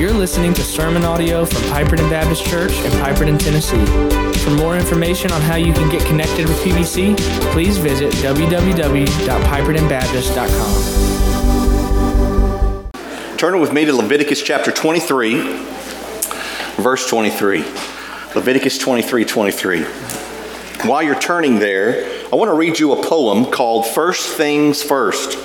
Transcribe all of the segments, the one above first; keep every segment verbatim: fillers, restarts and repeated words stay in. You're listening to sermon audio from Piperton Baptist Church in Piperton, Tennessee. For more information on how you can get connected with P B C, please visit w w w dot piperton baptist dot com. Turn with me to Leviticus chapter twenty-three, verse twenty-three. Leviticus twenty-three, twenty-three. While you're turning there, I want to read you a poem called First Things First.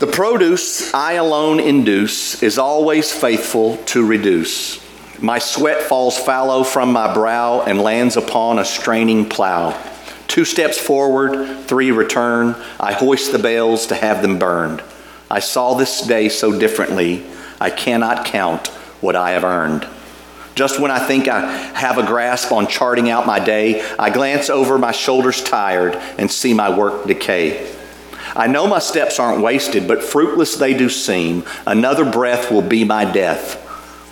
The produce I alone induce is always faithful to reduce. My sweat falls fallow from my brow and lands upon a straining plow. Two steps forward, three return. I hoist the bells to have them burned. I saw this day so differently. I cannot count what I have earned. Just when I think I have a grasp on charting out my day, I glance over my shoulders tired and see my work decay. I know my steps aren't wasted, but fruitless they do seem. Another breath will be my death.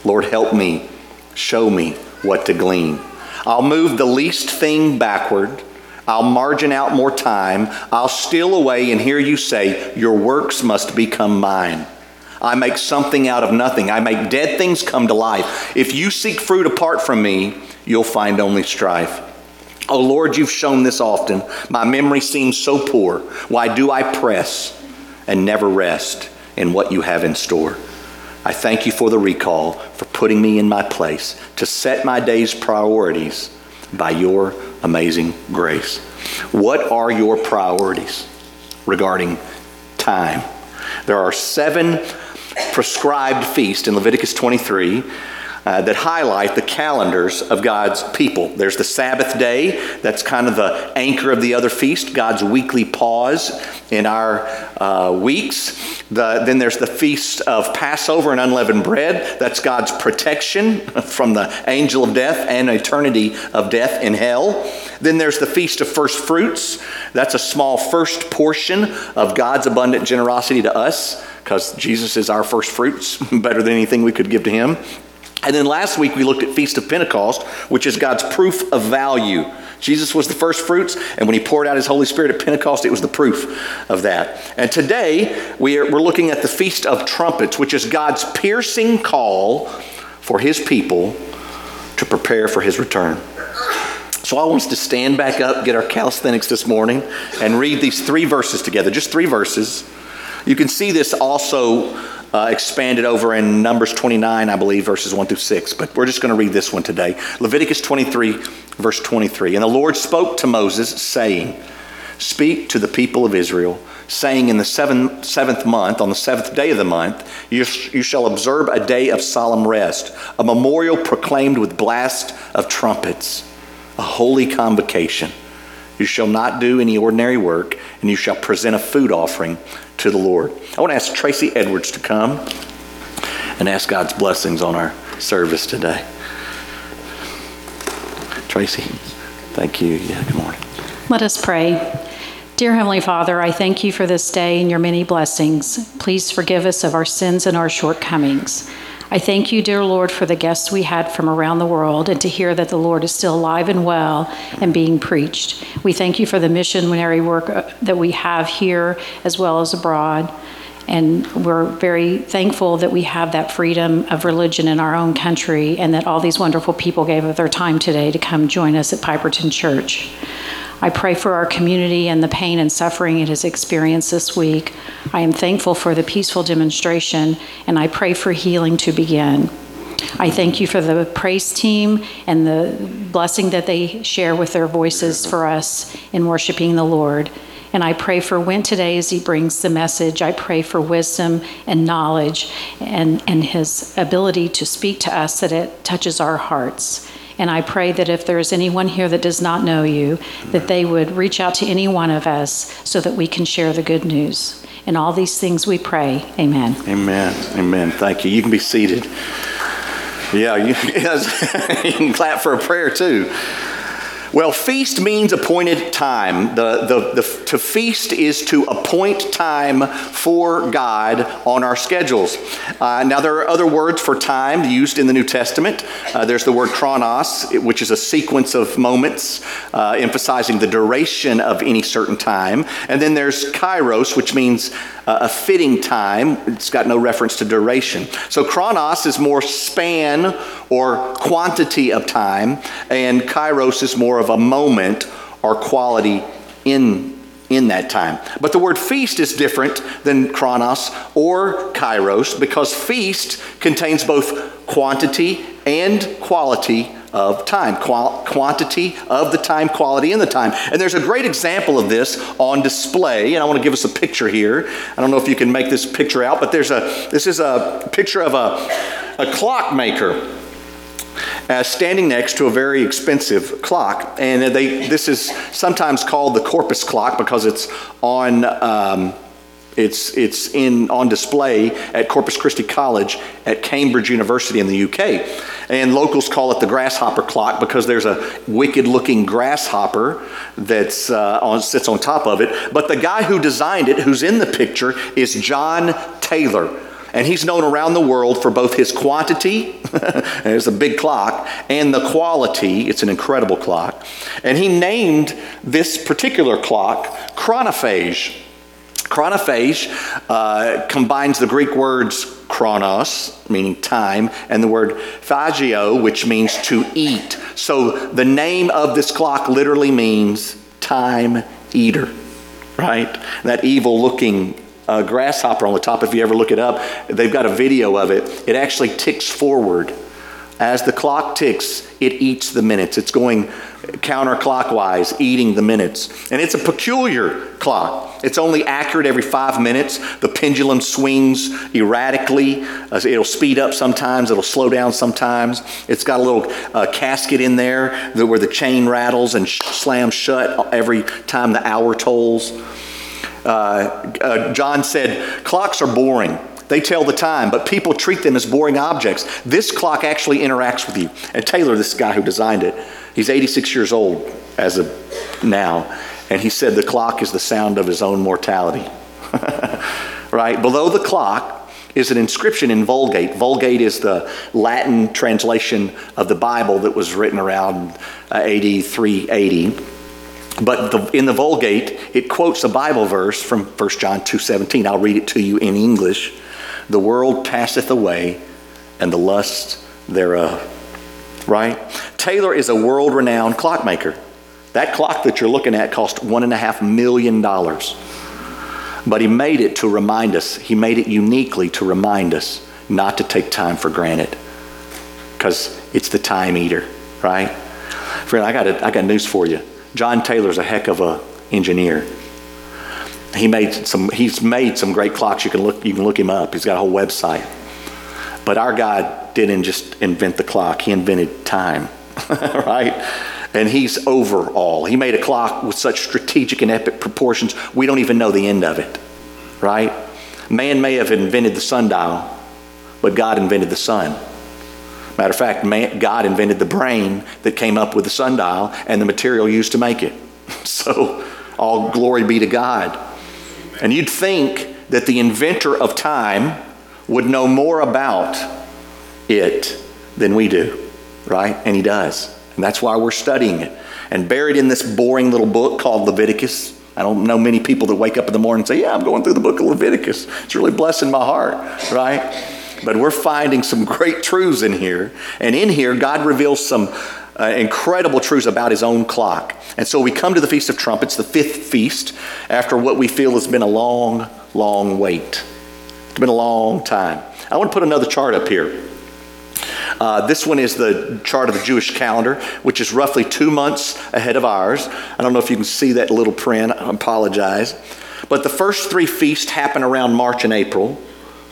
Lord, help me. Show me what to glean. I'll move the least thing backward. I'll margin out more time. I'll steal away and hear you say, your works must become mine. I make something out of nothing. I make dead things come to life. If you seek fruit apart from me, you'll find only strife. Oh Lord, you've shown this often. My memory seems so poor. Why do I press and never rest in what you have in store? I thank you for the recall, for putting me in my place, to set my day's priorities by your amazing grace. What are your priorities regarding time? There are seven prescribed feasts in Leviticus twenty-three. Uh, that highlight the calendars of God's people. There's the Sabbath day. That's kind of the anchor of the other feast, God's weekly pause in our uh, weeks. The, then there's the Feast of Passover and Unleavened Bread. That's God's protection from the angel of death and eternity of death in hell. Then there's the Feast of First Fruits. That's a small first portion of God's abundant generosity to us, because Jesus is our first fruits, better than anything we could give to him. And then last week we looked at Feast of Pentecost, which is God's proof of value. Jesus was the first fruits, and when he poured out his Holy Spirit at Pentecost, it was the proof of that. And today we're looking at the Feast of Trumpets, which is God's piercing call for his people to prepare for his return. So I want us to stand back up, get our calisthenics this morning, and read these three verses together, just three verses. You can see this also Uh, expanded over in Numbers twenty-nine, I believe, verses one through six. But we're just going to read this one today. Leviticus twenty-three, verse twenty-three. And the Lord spoke to Moses, saying, speak to the people of Israel, saying, in the seven, seventh month, on the seventh day of the month, you, sh- you shall observe a day of solemn rest, a memorial proclaimed with blast of trumpets, a holy convocation. You shall not do any ordinary work, and you shall present a food offering to the Lord. I want to ask Tracy Edwards to come and ask God's blessings on our service today. Tracy, thank you. Yeah, good morning. Let us pray. Dear Heavenly Father, I thank you for this day and your many blessings. Please forgive us of our sins and our shortcomings. I thank you, dear Lord, for the guests we had from around the world and to hear that the Lord is still alive and well and being preached. We thank you for the missionary work that we have here as well as abroad. And we're very thankful that we have that freedom of religion in our own country and that all these wonderful people gave up their time today to come join us at Piperton Church. I pray for our community and the pain and suffering it has experienced this week. I am thankful for the peaceful demonstration, and I pray for healing to begin. I thank you for the praise team and the blessing that they share with their voices for us in worshiping the Lord. And I pray for Wint today as he brings the message. I pray for wisdom and knowledge and, and his ability to speak to us that it touches our hearts. And I pray that if there is anyone here that does not know you, that they would reach out to any one of us so that we can share the good news. And all these things we pray. Amen. Amen. Amen. Thank you. You can be seated. Yeah, you, yes, you can clap for a prayer too. Well, feast means appointed time. The, the, the, to feast is to appoint time for God on our schedules. Uh, now, there are other words for time used in the New Testament. Uh, there's the word chronos, which is a sequence of moments, uh, emphasizing the duration of any certain time. And then there's kairos, which means uh, a fitting time. It's got no reference to duration. So chronos is more span or quantity of time, and kairos is more of a moment or quality in in that time. But the word feast is different than chronos or kairos because feast contains both quantity and quality of time. Qual- quantity of the time, quality in the time. And there's a great example of this on display, and I want to give us a picture here. I don't know if you can make this picture out, but there's a this is a picture of a, a clockmaker. Uh, standing next to a very expensive clock, and they this is sometimes called the Corpus clock because it's on um, it's it's in on display at Corpus Christi College at Cambridge University in the U K, and locals call it the grasshopper clock because there's a wicked-looking grasshopper that's uh, on sits on top of it. But the guy who designed it, who's in the picture, is John Taylor. And he's known around the world for both his quantity, it's a big clock, and the quality, it's an incredible clock. And he named this particular clock Chronophage. Chronophage uh, combines the Greek words chronos, meaning time, and the word phagio, which means to eat. So the name of this clock literally means time eater, right? That evil-looking a grasshopper on the top. If you ever look it up, they've got a video of it. It actually ticks forward. As the clock ticks, it eats the minutes. It's going counterclockwise, eating the minutes. And it's a peculiar clock. It's only accurate every five minutes. The pendulum swings erratically. It'll speed up sometimes. It'll slow down sometimes. It's got a little uh, casket in there where the chain rattles and sh- slams shut every time the hour tolls. Uh, uh, John said, clocks are boring. They tell the time, but people treat them as boring objects. This clock actually interacts with you. And Taylor, this guy who designed it, he's eighty-six years old as of now. And he said the clock is the sound of his own mortality. Right? Below the clock is an inscription in Vulgate. Vulgate is the Latin translation of the Bible that was written around eighty-three eighty. But the, in the Vulgate, it quotes a Bible verse from First John two seventeen. I'll read it to you in English. The world passeth away, and the lusts thereof. Right? Taylor is a world-renowned clockmaker. That clock that you're looking at cost one and a half million dollars. But he made it to remind us. He made it uniquely to remind us not to take time for granted. Because it's the time eater, right? Friend, I got a, I got news for you. John Taylor's a heck of a engineer. He made some. He's made some great clocks. You can look. You can look him up. He's got a whole website. But our God didn't just invent the clock. He invented time, right? And he's over all. He made a clock with such strategic and epic proportions. We don't even know the end of it, right? Man may have invented the sundial, but God invented the sun. Matter of fact, man, God invented the brain that came up with the sundial and the material used to make it. So, all glory be to God. And you'd think that the inventor of time would know more about it than we do, right? And he does. And that's why we're studying it. And buried in this boring little book called Leviticus, I don't know many people that wake up in the morning and say, yeah, I'm going through the book of Leviticus. It's really blessing my heart, right? But we're finding some great truths in here. And in here, God reveals some uh, incredible truths about his own clock. And so we come to the Feast of Trumpets, the fifth feast, after what we feel has been a long, long wait. It's been a long time. I want to put another chart up here. Uh, this one is the chart of the Jewish calendar, which is roughly two months ahead of ours. I don't know if you can see that little print. I apologize. But the first three feasts happen around March and April.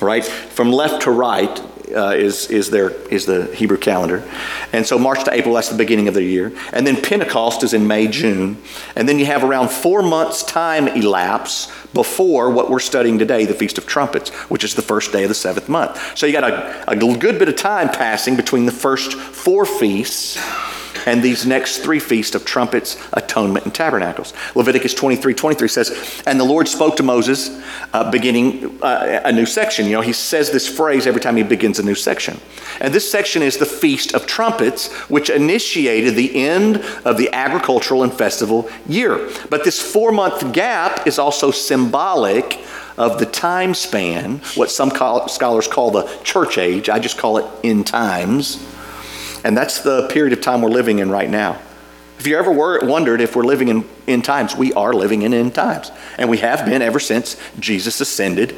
Right? From left to right uh, is is their is the Hebrew calendar. And so March to April, that's the beginning of the year. And then Pentecost is in May, June. And then you have around four months' time elapse before what we're studying today, the Feast of Trumpets, which is the first day of the seventh month. So you got a, a good bit of time passing between the first four feasts and these next three feasts of Trumpets, Atonement, and Tabernacles. Leviticus twenty-three twenty-three says, and the Lord spoke to Moses, uh, beginning uh, a new section. You know, he says this phrase every time he begins a new section. And this section is the Feast of Trumpets, which initiated the end of the agricultural and festival year. But this four-month gap is also symbolic of the time span, what some call, scholars call the church age. I just call it end times. And that's the period of time we're living in right now. If you ever were, wondered if we're living in end times, we are living in end times. And we have been ever since Jesus ascended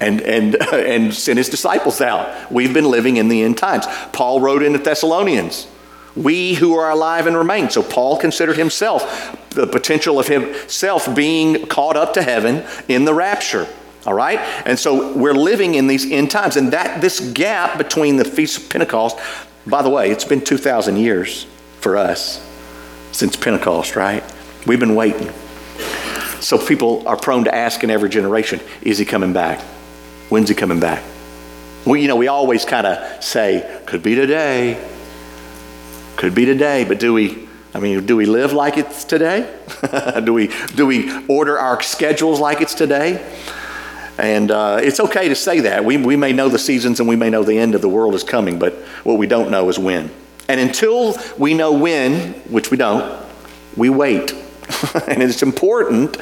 and and and sent his disciples out. We've been living in the end times. Paul wrote in the Thessalonians, we who are alive and remain. So Paul considered himself, the potential of himself being caught up to heaven in the rapture. All right? And so we're living in these end times. And that this gap between the Feast of Pentecost, by the way, it's been two thousand years for us since Pentecost, right? We've been waiting. So people are prone to ask in every generation, is he coming back? When's he coming back? Well, you know, we always kind of say, could be today. Could be today, but do we, I mean, do we live like it's today? do we do we order our schedules like it's today? And uh, it's okay to say that. We, we may know the seasons and we may know the end of the world is coming, but what we don't know is when. And until we know when, which we don't, we wait. And it's important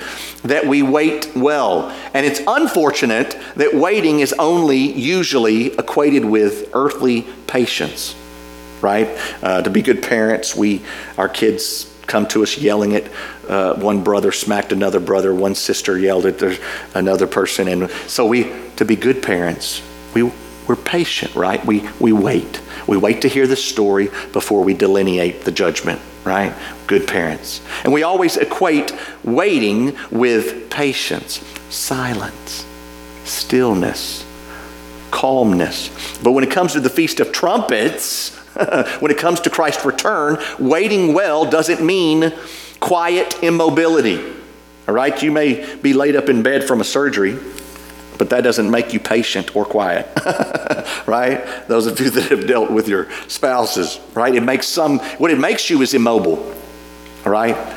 that we wait well. And it's unfortunate that waiting is only usually equated with earthly patience. Right? Uh, to be good parents, we our kids come to us yelling at uh, one brother, smacked another brother, one sister yelled at their, another person. And so we, to be good parents, we, we're patient, right? We, we wait. We wait to hear the story before we delineate the judgment, right? Good parents. And we always equate waiting with patience, silence, stillness, calmness. But when it comes to the Feast of Trumpets, when it comes to Christ's return, waiting well doesn't mean quiet immobility. All right? You may be laid up in bed from a surgery, but that doesn't make you patient or quiet. Right? Those of you that have dealt with your spouses, right? It makes some, what it makes you is immobile. All right?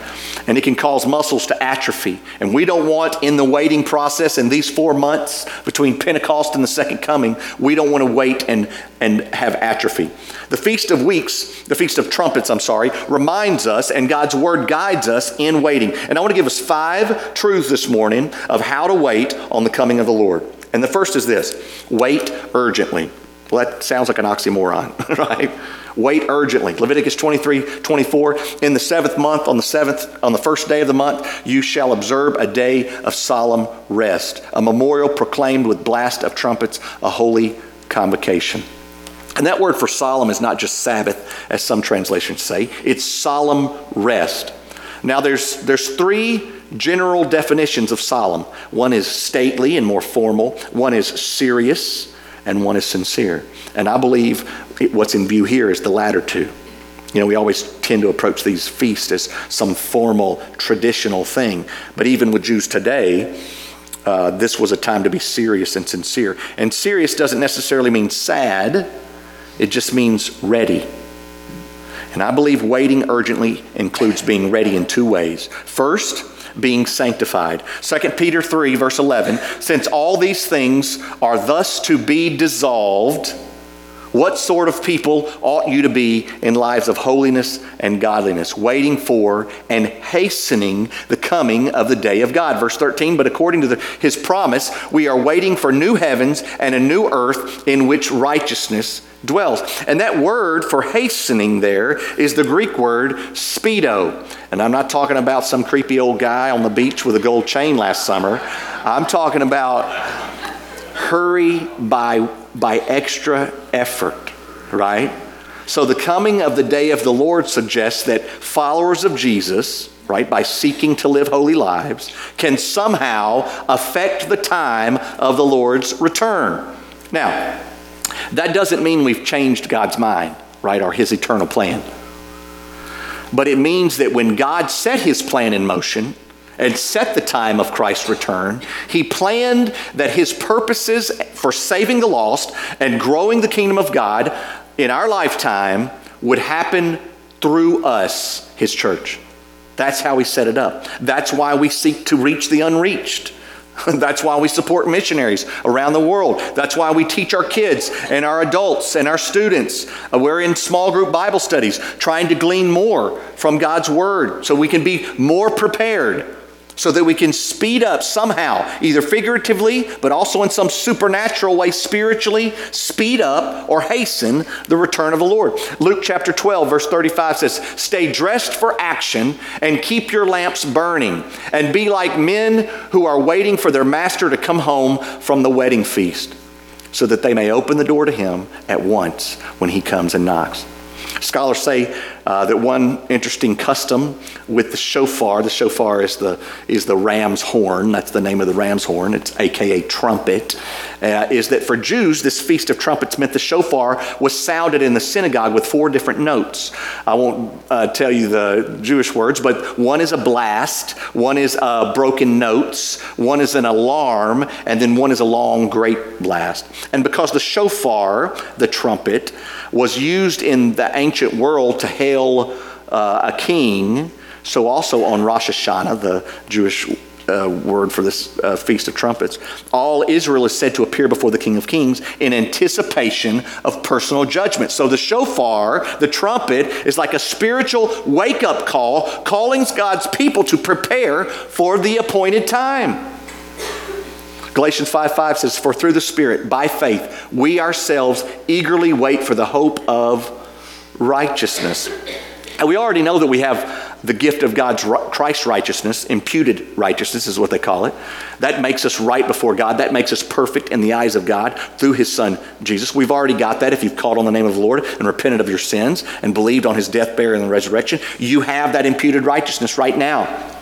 And it can cause muscles to atrophy. And we don't want, in the waiting process, in these four months between Pentecost and the second coming, we don't want to wait and, and have atrophy. The Feast of Weeks, the Feast of Trumpets, I'm sorry, reminds us, and God's Word guides us in waiting. And I want to give us five truths this morning of how to wait on the coming of the Lord. And the first is this, wait urgently. Well, that sounds like an oxymoron, right? Wait urgently. Leviticus twenty-three twenty-four, in the seventh month, on the seventh, on the first day of the month, you shall observe a day of solemn rest, a memorial proclaimed with blast of trumpets, a holy convocation. And that word for solemn is not just Sabbath, as some translations say. It's solemn rest. Now, there's there's three general definitions of solemn. One is stately and more formal. One is serious. And one is sincere. And I believe it, what's in view here is the latter two. You know, we always tend to approach these feasts as some formal, traditional thing. But even with Jews today, uh, this was a time to be serious and sincere. And serious doesn't necessarily mean sad. It just means ready. And I believe waiting urgently includes being ready in two ways. First, being sanctified. Second Peter three, verse eleven, since all these things are thus to be dissolved, what sort of people ought you to be in lives of holiness and godliness, waiting for and hastening the coming of the day of God? Verse thirteen, but according to the, his promise, we are waiting for new heavens and a new earth in which righteousness dwells. And that word for hastening there is the Greek word speedo. And I'm not talking about some creepy old guy on the beach with a gold chain last summer. I'm talking about hurry by by extra effort, right? So the coming of the day of the Lord suggests that followers of Jesus, right, by seeking to live holy lives, can somehow affect the time of the Lord's return. Now, that doesn't mean we've changed God's mind, right, or his eternal plan. But it means that when God set his plan in motion and set the time of Christ's return, he planned that his purposes for saving the lost and growing the kingdom of God in our lifetime would happen through us, his church. That's how we set it up. That's why we seek to reach the unreached. That's why we support missionaries around the world. That's why we teach our kids and our adults and our students. We're in small group Bible studies trying to glean more from God's Word so we can be more prepared, so that we can speed up somehow, either figuratively, but also in some supernatural way spiritually, speed up or hasten the return of the Lord. Luke chapter twelve, verse thirty-five says, "Stay dressed for action and keep your lamps burning, and be like men who are waiting for their master to come home from the wedding feast, so that they may open the door to him at once when he comes and knocks." Scholars say uh, that one interesting custom with the shofar, the shofar is the is the ram's horn, that's the name of the ram's horn, it's A K A trumpet, uh, is that for Jews, this Feast of Trumpets meant the shofar was sounded in the synagogue with four different notes. I won't uh, tell you the Jewish words, but one is a blast, one is uh, broken notes, one is an alarm, and then one is a long, great blast. And because the shofar, the trumpet, was used in the ancient world to hail uh, a king, so also on Rosh Hashanah, the Jewish uh, word for this uh, Feast of Trumpets, all Israel is said to appear before the King of Kings in anticipation of personal judgment. So the shofar, the trumpet, is like a spiritual wake-up call, calling God's people to prepare for the appointed time. Galatians five five says, "For through the Spirit, by faith, we ourselves eagerly wait for the hope of righteousness." And we already know that we have the gift of God's Christ's righteousness, imputed righteousness is what they call it. That makes us right before God. That makes us perfect in the eyes of God through his son, Jesus. We've already got that if you've called on the name of the Lord and repented of your sins and believed on his death, burial, and resurrection. You have that imputed righteousness right now.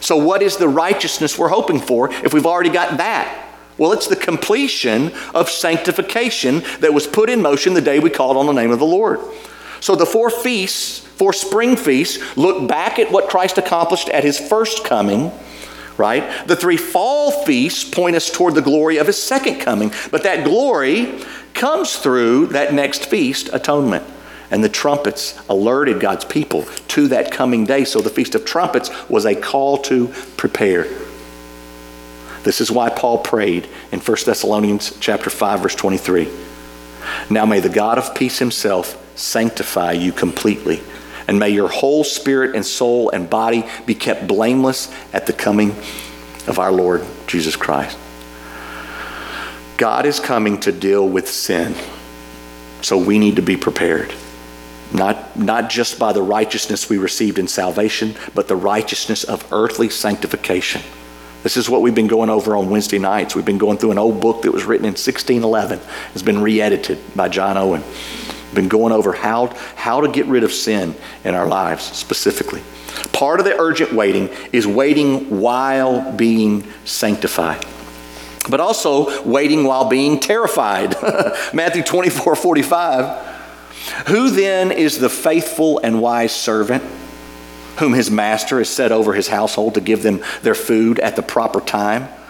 So what is the righteousness we're hoping for if we've already got that? Well, it's the completion of sanctification that was put in motion the day we called on the name of the Lord. So the four feasts, four spring feasts, look back at what Christ accomplished at his first coming, right? The three fall feasts point us toward the glory of his second coming. But that glory comes through that next feast, atonement. And the trumpets alerted God's people to that coming day. So the Feast of Trumpets was a call to prepare. This is why Paul prayed in First Thessalonians chapter five, verse twenty-three. "Now may the God of peace himself sanctify you completely, and may your whole spirit and soul and body be kept blameless at the coming of our Lord Jesus Christ." God is coming to deal with sin. So we need to be prepared. Not, not just by the righteousness we received in salvation, but the righteousness of earthly sanctification. This is what we've been going over on Wednesday nights. We've been going through an old book that was written in sixteen eleven. It's been re-edited by John Owen. We've been going over how, how to get rid of sin in our lives specifically. Part of the urgent waiting is waiting while being sanctified, but also waiting while being terrified. Matthew twenty-four forty-five. "Who then is the faithful and wise servant whom his master has set over his household to give them their food at the proper time?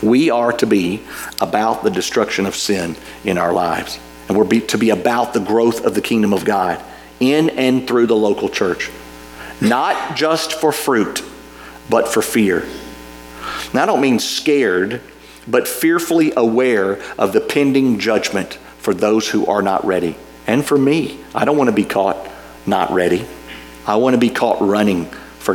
We are to be about the destruction of sin in our lives, and we're be, to be about the growth of the kingdom of God in and through the local church. Not just for fruit, but for fear. Now, I don't mean scared, but fearfully aware of the pending judgment for those who are not ready. And for me, I don't want to be caught not ready. I want to be caught running for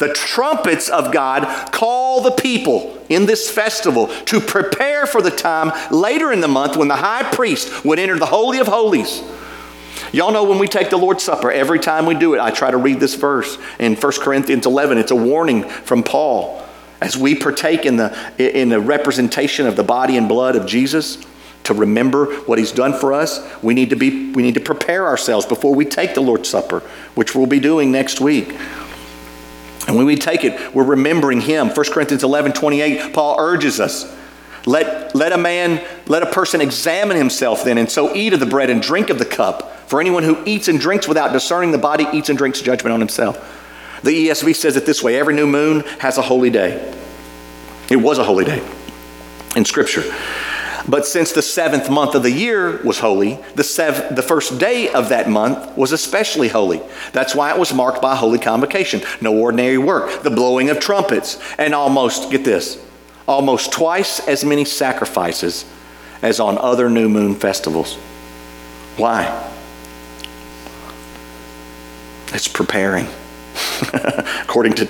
The trumpets of God call all the people in this festival to prepare for the time later in the month when the high priest would enter the Holy of Holies. Y'all know when we take the Lord's Supper, every time we do it, I try to read this verse in First Corinthians eleven. It's a warning from Paul. As we partake in the, in the representation of the body and blood of Jesus, to remember what he's done for us, we need to be we need to prepare ourselves before we take the Lord's Supper, which we'll be doing next week. And when we take it, we're remembering him. First Corinthians eleven twenty-eight, Paul urges us, let, let a man, let a person examine himself then, and so eat of the bread and drink of the cup. For anyone who eats and drinks without discerning the body eats and drinks judgment on himself. The E S V says it this way: every new moon has a holy day. It was a holy day in Scripture. But since the seventh month of the year was holy, the sev- the first day of that month was especially holy. That's why it was marked by holy convocation, no ordinary work, the blowing of trumpets, and almost, get this, almost twice as many sacrifices as on other new moon festivals. Why? It's preparing. According to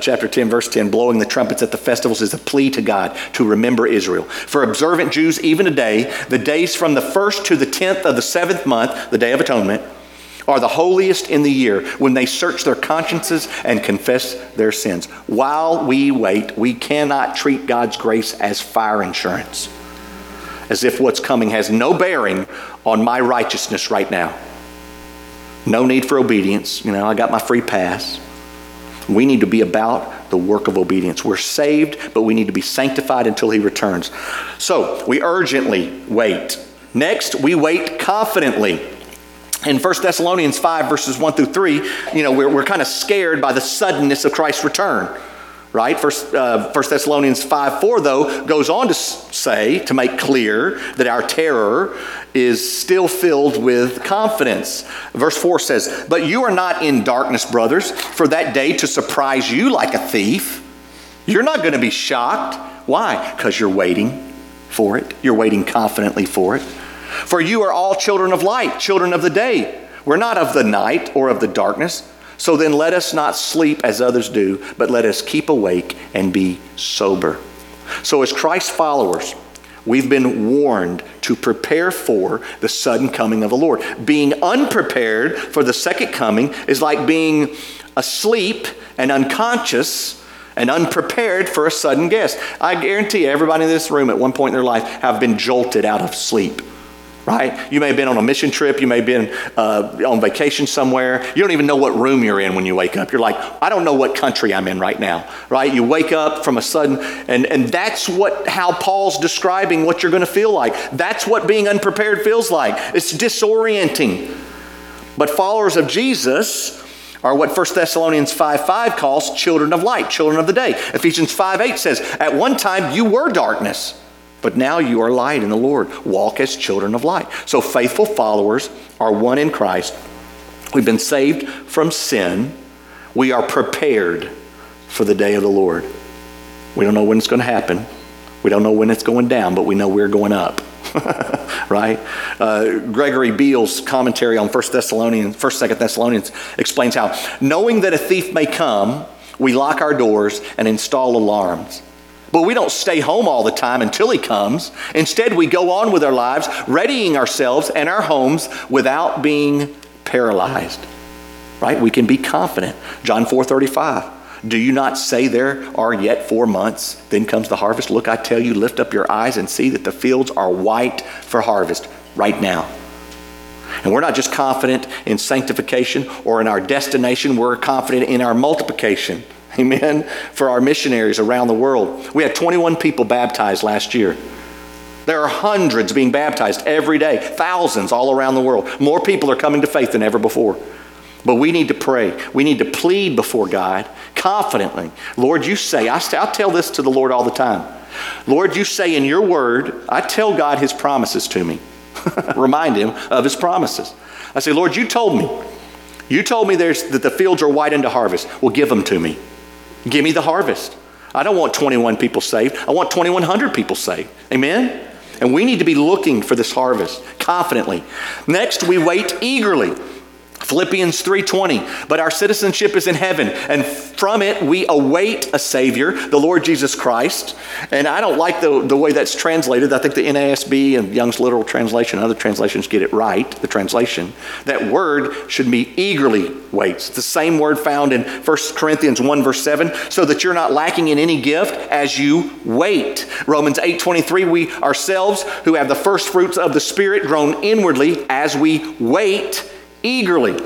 chapter ten, verse ten, blowing the trumpets at the festivals is a plea to God to remember Israel. For observant Jews, even today, the days from the first to the tenth of the seventh month, the Day of Atonement, are the holiest in the year when they search their consciences and confess their sins. While we wait, we cannot treat God's grace as fire insurance, as if what's coming has no bearing on my righteousness right now. No need for obedience. You know, I got my free pass. We need to be about the work of obedience. We're saved, but we need to be sanctified until he returns. So we urgently wait. Next, we wait confidently. In First Thessalonians five, verses one through three, you know, we're, we're kind of scared by the suddenness of Christ's return, right? First, uh, First Thessalonians five four, though, goes on to say, to make clear that our terror is still filled with confidence. Verse four says, "But you are not in darkness, brothers, for that day to surprise you like a thief." You're not going to be shocked. Why? Because you're waiting for it. You're waiting confidently for it. "For you are all children of light, children of the day. We're not of the night or of the darkness. So then let us not sleep as others do, but let us keep awake and be sober." So as Christ's followers, we've been warned to prepare for the sudden coming of the Lord. Being unprepared for the second coming is like being asleep and unconscious and unprepared for a sudden guest. I guarantee you, everybody in this room at one point in their life have been jolted out of sleep. Right? You may have been on a mission trip. You may have been uh, on vacation somewhere. You don't even know what room you're in when you wake up. You're like, I don't know what country I'm in right now. Right? You wake up from a sudden, and, and that's what how Paul's describing what you're going to feel like. That's what being unprepared feels like. It's disorienting. But followers of Jesus are what First Thessalonians five five calls children of light, children of the day. Ephesians five eight says, at one time you were darkness, but now you are light in the Lord. Walk as children of light. So faithful followers are one in Christ. We've been saved from sin. We are prepared for the day of the Lord. We don't know when it's going to happen. We don't know when it's going down, but we know we're going up. Right? Uh, Gregory Beale's commentary on First Thessalonians, First, Second Thessalonians explains how, knowing that a thief may come, we lock our doors and install alarms. But we don't stay home all the time until he comes. Instead, we go on with our lives, readying ourselves and our homes without being paralyzed. Right? We can be confident. John four thirty-five. Do you not say there are yet four months? Then comes the harvest. Look, I tell you, lift up your eyes and see that the fields are white for harvest right now. And we're not just confident in sanctification or in our destination. We're confident in our multiplication. Amen. For our missionaries around the world. We had twenty-one people baptized last year. There are hundreds being baptized every day, thousands all around the world. More people are coming to faith than ever before. But we need to pray. We need to plead before God confidently. Lord, you say, I tell this to the Lord all the time. Lord, you say in your word, I tell God his promises to me. Remind him of his promises. I say, Lord, you told me. You told me there's that the fields are white unto harvest. Well, give them to me. Give me the harvest. I don't want twenty-one people saved. I want twenty-one hundred people saved. Amen? And we need to be looking for this harvest confidently. Next, we wait eagerly. Philippians three twenty, but our citizenship is in heaven, and from it we await a Savior, the Lord Jesus Christ. And I don't like the, the way that's translated. I think the N A S B and Young's Literal Translation and other translations get it right, the translation. That word should be eagerly waits. It's the same word found in First Corinthians one, verse seven, so that you're not lacking in any gift as you wait. Romans eight twenty-three, we ourselves who have the first fruits of the Spirit grown inwardly as we wait eagerly.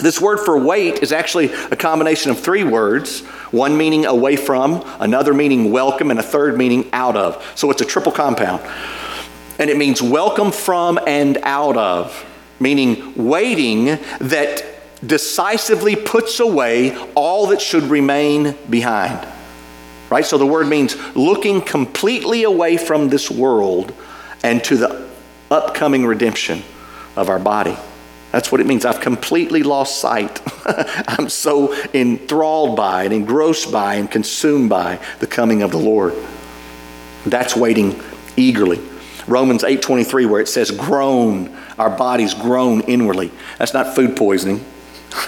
This word for wait is actually a combination of three words, one meaning away from, another meaning welcome, and a third meaning out of. So it's a triple compound. And it means welcome from and out of, meaning waiting that decisively puts away all that should remain behind. Right? So the word means looking completely away from this world and to the upcoming redemption of our body. That's what it means. I've completely lost sight. I'm so enthralled by and engrossed by and consumed by the coming of the Lord. That's waiting eagerly. Romans eight twenty-three, where it says groan, our bodies groan inwardly. That's not food poisoning,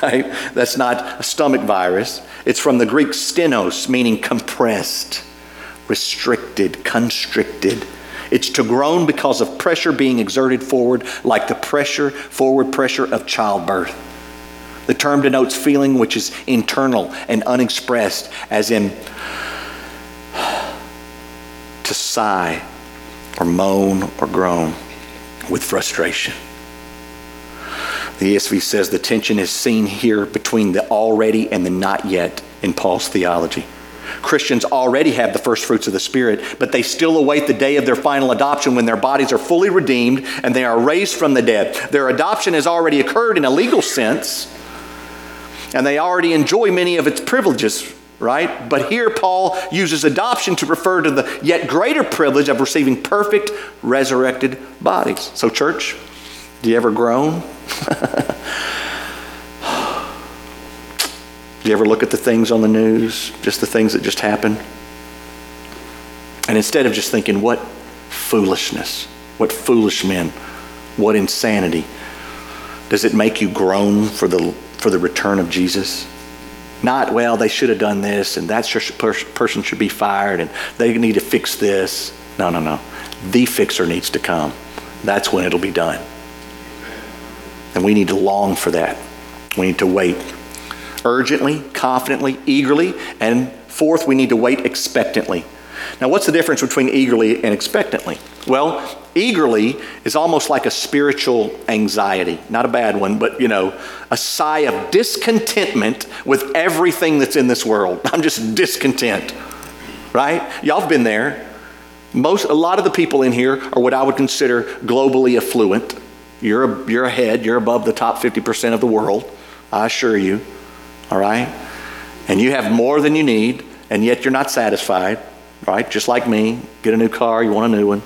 right? That's not a stomach virus. It's from the Greek stenos, meaning compressed, restricted, constricted. It's to groan because of pressure being exerted forward, like the pressure, forward pressure of childbirth. The term denotes feeling which is internal and unexpressed, as in to sigh or moan or groan with frustration. The E S V says the tension is seen here between the already and the not yet in Paul's theology. Christians already have the first fruits of the Spirit, but they still await the day of their final adoption when their bodies are fully redeemed and they are raised from the dead. Their adoption has already occurred in a legal sense, and they already enjoy many of its privileges, right? But here Paul uses adoption to refer to the yet greater privilege of receiving perfect resurrected bodies. So church, do you ever groan? Do you ever look at the things on the news, just the things that just happen? And instead of just thinking, what foolishness, what foolish men, what insanity, does it make you groan for the for the return of Jesus? Not, well, they should have done this, and that person should be fired, and they need to fix this. No, no, no. The fixer needs to come. That's when it'll be done. And we need to long for that. We need to wait. Urgently, confidently, eagerly, and fourth, we need to wait expectantly. Now, what's the difference between eagerly and expectantly? Well, eagerly is almost like a spiritual anxiety. Not a bad one, but, you know, a sigh of discontentment with everything that's in this world. I'm just discontent, right? Y'all have been there. Most, a lot of the people in here are what I would consider globally affluent. You're, a, you're ahead. You're above the top fifty percent of the world, I assure you. All right? And you have more than you need, and yet you're not satisfied, right? Just like me, get a new car, you want a new one.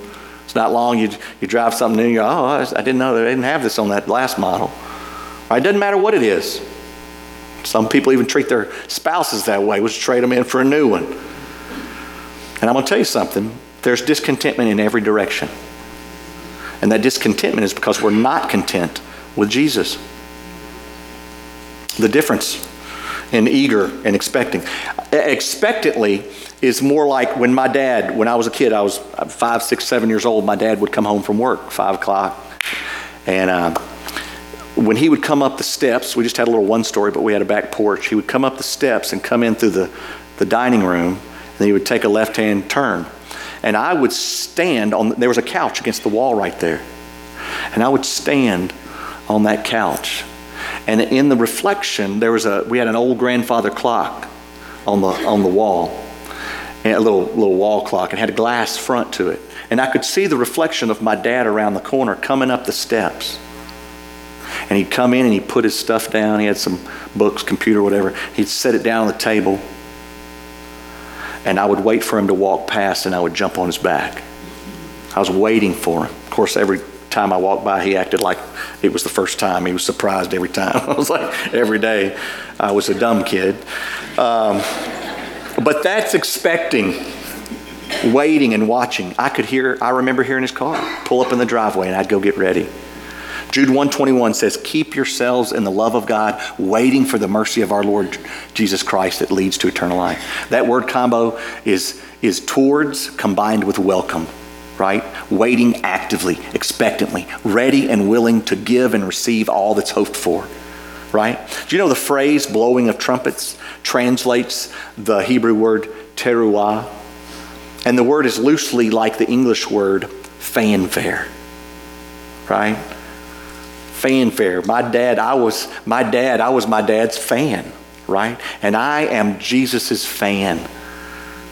It's not long, you you drive something new, you go, oh, I didn't know they didn't have this on that last model. Right? It doesn't matter what it is. Some people even treat their spouses that way, which trade them in for a new one. And I'm going to tell you something, there's discontentment in every direction. And that discontentment is because we're not content with Jesus. The difference and eager and expecting. Expectantly is more like when my dad, when I was a kid, I was five, six, seven years old, my dad would come home from work, five o'clock. And uh, when he would come up the steps, we just had a little one story, but we had a back porch. He would come up the steps and come in through the, the dining room, and he would take a left-hand turn. And I would stand on, there was a couch against the wall right there. And I would stand on that couch. And in the reflection, there was a we had an old grandfather clock on the on the wall, and a little little wall clock. It had a glass front to it, and I could see the reflection of my dad around the corner coming up the steps. And he'd come in and he'd put his stuff down. He had some books, computer, whatever. He'd set it down on the table, and I would wait for him to walk past, and I would jump on his back. I was waiting for him. Of course, every time I walked by, he acted like it was the first time. He was surprised every time. I was like, every day I was a dumb kid. Um, but that's expecting, waiting and watching. I could hear, I remember hearing his car pull up in the driveway, and I'd go get ready. Jude one twenty-one says, keep yourselves in the love of God, waiting for the mercy of our Lord Jesus Christ that leads to eternal life. That word combo is, is towards combined with welcome, right? Waiting actively, expectantly, ready and willing to give and receive all that's hoped for, right? Do you know the phrase blowing of trumpets translates the Hebrew word teruah? And the word is loosely like the English word fanfare, right? Fanfare. My dad, I was my dad, I was my dad's fan, right? And I am Jesus's fan.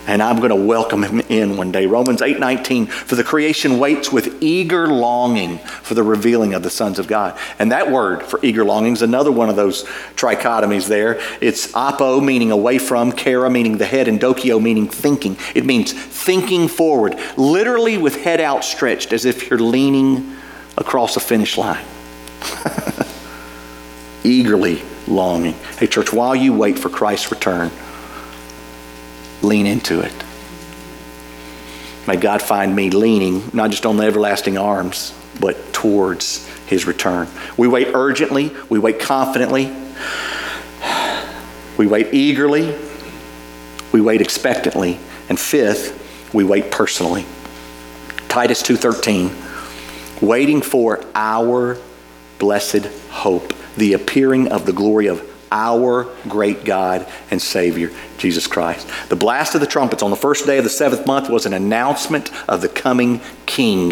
And I'm going to welcome him in one day. Romans eight nineteen, for the creation waits with eager longing for the revealing of the sons of God. And that word for eager longing is another one of those trichotomies there. It's apo, meaning away from, kara, meaning the head, and dokio, meaning thinking. It means thinking forward, literally with head outstretched as if you're leaning across a finish line. Eagerly longing. Hey, church, while you wait for Christ's return, lean into it. May God find me leaning, not just on the everlasting arms, but towards his return. We wait urgently. We wait confidently. We wait eagerly. We wait expectantly. And fifth, we wait personally. Titus two thirteen, waiting for our blessed hope, the appearing of the glory of our great God and Savior, Jesus Christ. The blast of the trumpets on the first day of the seventh month was an announcement of the coming King.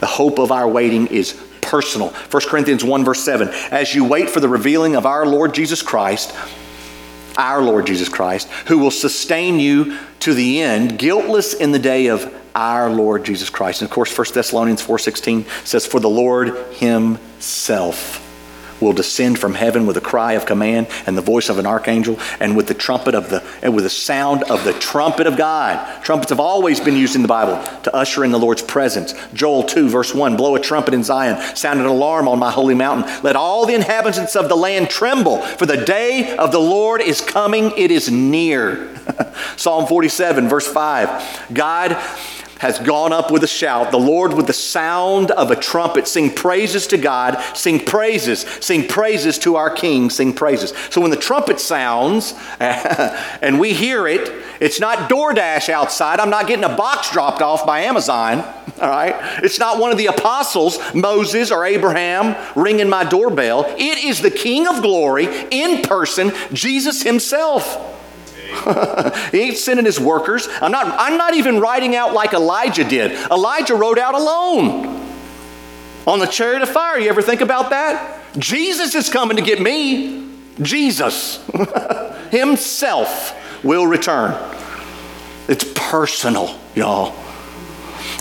The hope of our waiting is personal. First Corinthians one verse seven, as you wait for the revealing of our Lord Jesus Christ, our Lord Jesus Christ, who will sustain you to the end, guiltless in the day of our Lord Jesus Christ. And of course, First Thessalonians four sixteen says, for the Lord himself will descend from heaven with a cry of command and the voice of an archangel and with the trumpet of the and with the sound of the trumpet of God. Trumpets have always been used in the Bible to usher in the Lord's presence. Joel two verse one, blow a trumpet in Zion, sound an alarm on my holy mountain. Let all the inhabitants of the land tremble, for the day of the Lord is coming, it is near. Psalm forty-seven verse five, God has gone up with a shout, the Lord with the sound of a trumpet. Sing praises to God, sing praises, sing praises to our King, sing praises. So when the trumpet sounds and we hear it, it's not DoorDash outside. I'm not getting a box dropped off by Amazon, all right? It's not one of the apostles, Moses or Abraham, ringing my doorbell. It is the King of glory in person, Jesus himself. He ain't sending his workers. I'm not, I'm not even riding out like Elijah did. Elijah rode out alone on the chariot of fire. You ever think about that? Jesus is coming to get me. Jesus himself will return. It's personal, y'all.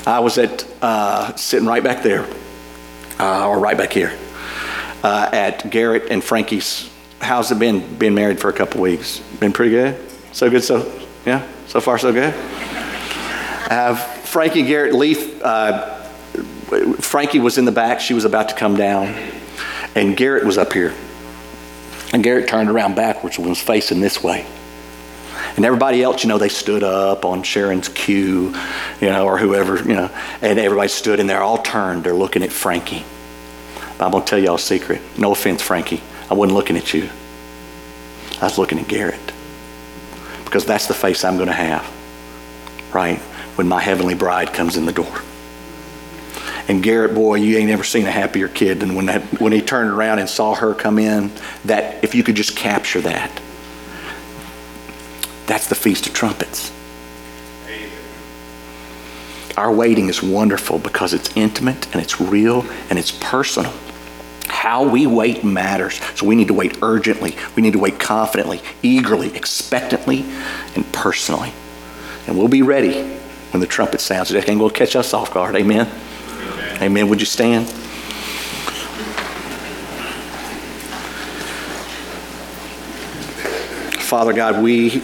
I was at uh, sitting right back there, uh, or right back here, uh, at Garrett and Frankie's. How's it been? Been married for a couple weeks. Been pretty good? So good, so, yeah, so far so good. Uh, Frankie, Garrett Leith, uh, Frankie was in the back. She was about to come down. And Garrett was up here. And Garrett turned around backwards and was facing this way. And everybody else, you know, they stood up on Sharon's cue, you know, or whoever, you know. And everybody stood and they're all turned. They're looking at Frankie. But I'm going to tell y'all a secret. No offense, Frankie. I wasn't looking at you. I was looking at Garrett. Because that's the face I'm going to have, right, when my heavenly bride comes in the door. And Garrett, boy, you ain't never seen a happier kid than when that, when he turned around and saw her come in. That, if you could just capture that, that's the Feast of Trumpets. Amen. Our waiting is wonderful because it's intimate and it's real and it's personal. How we wait matters. So we need to wait urgently. We need to wait confidently, eagerly, expectantly, and personally. And we'll be ready when the trumpet sounds. It ain't going to catch us off guard. Amen? Amen. Amen. Would you stand? Father God, we,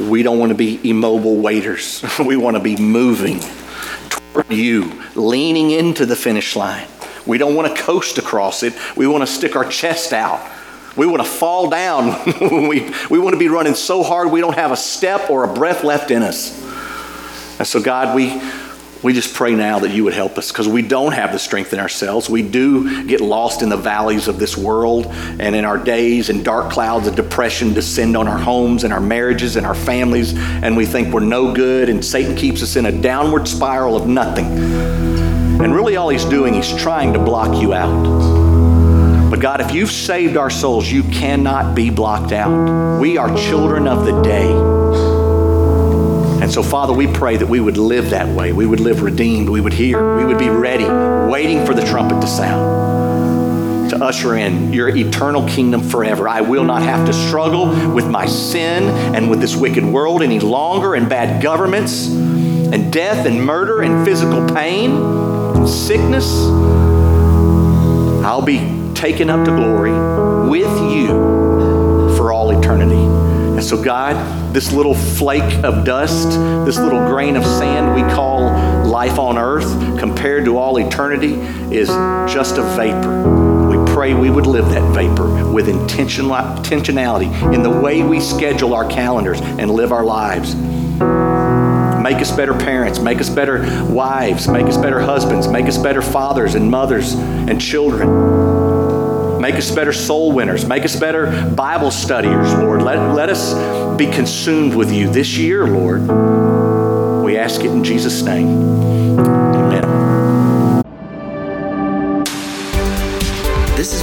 we don't want to be immobile waiters. We want to be moving toward you, leaning into the finish line. We don't want to coast across it. We want to stick our chest out. We want to fall down. we, we want to be running so hard we don't have a step or a breath left in us. And so, God, we we just pray now that you would help us, because we don't have the strength in ourselves. We do get lost in the valleys of this world and in our days, and dark clouds of depression descend on our homes and our marriages and our families, and we think we're no good, and Satan keeps us in a downward spiral of nothing. And really all he's doing, he's trying to block you out. But God, if you've saved our souls, you cannot be blocked out. We are children of the day. And so, Father, we pray that we would live that way. We would live redeemed. We would hear. We would be ready, waiting for the trumpet to sound, to usher in your eternal kingdom forever. I will not have to struggle with my sin and with this wicked world any longer, and bad governments and death and murder and physical pain and sickness. I'll be taken up to glory with you for all eternity. And so, God, this little flake of dust, this little grain of sand we call life on earth, compared to all eternity, is just a vapor. We pray we would live that vapor with intention, intentionality in the way we schedule our calendars and live our lives. Make us better parents, make us better wives, make us better husbands, make us better fathers and mothers and children. Make us better soul winners. Make us better Bible studiers, Lord. Let, let us be consumed with you this year, Lord. We ask it in Jesus' name. Amen. This has